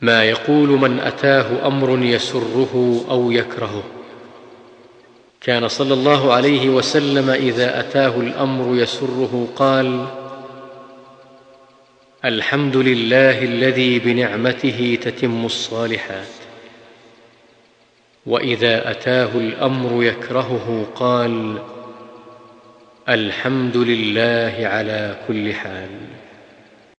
ما يقول من أتاه أمر يسره أو يكرهه. كان صلى الله عليه وسلم إذا أتاه الأمر يسره قال: الحمد لله الذي بنعمته تتم الصالحات. وإذا أتاه الأمر يكرهه قال: الحمد لله على كل حال.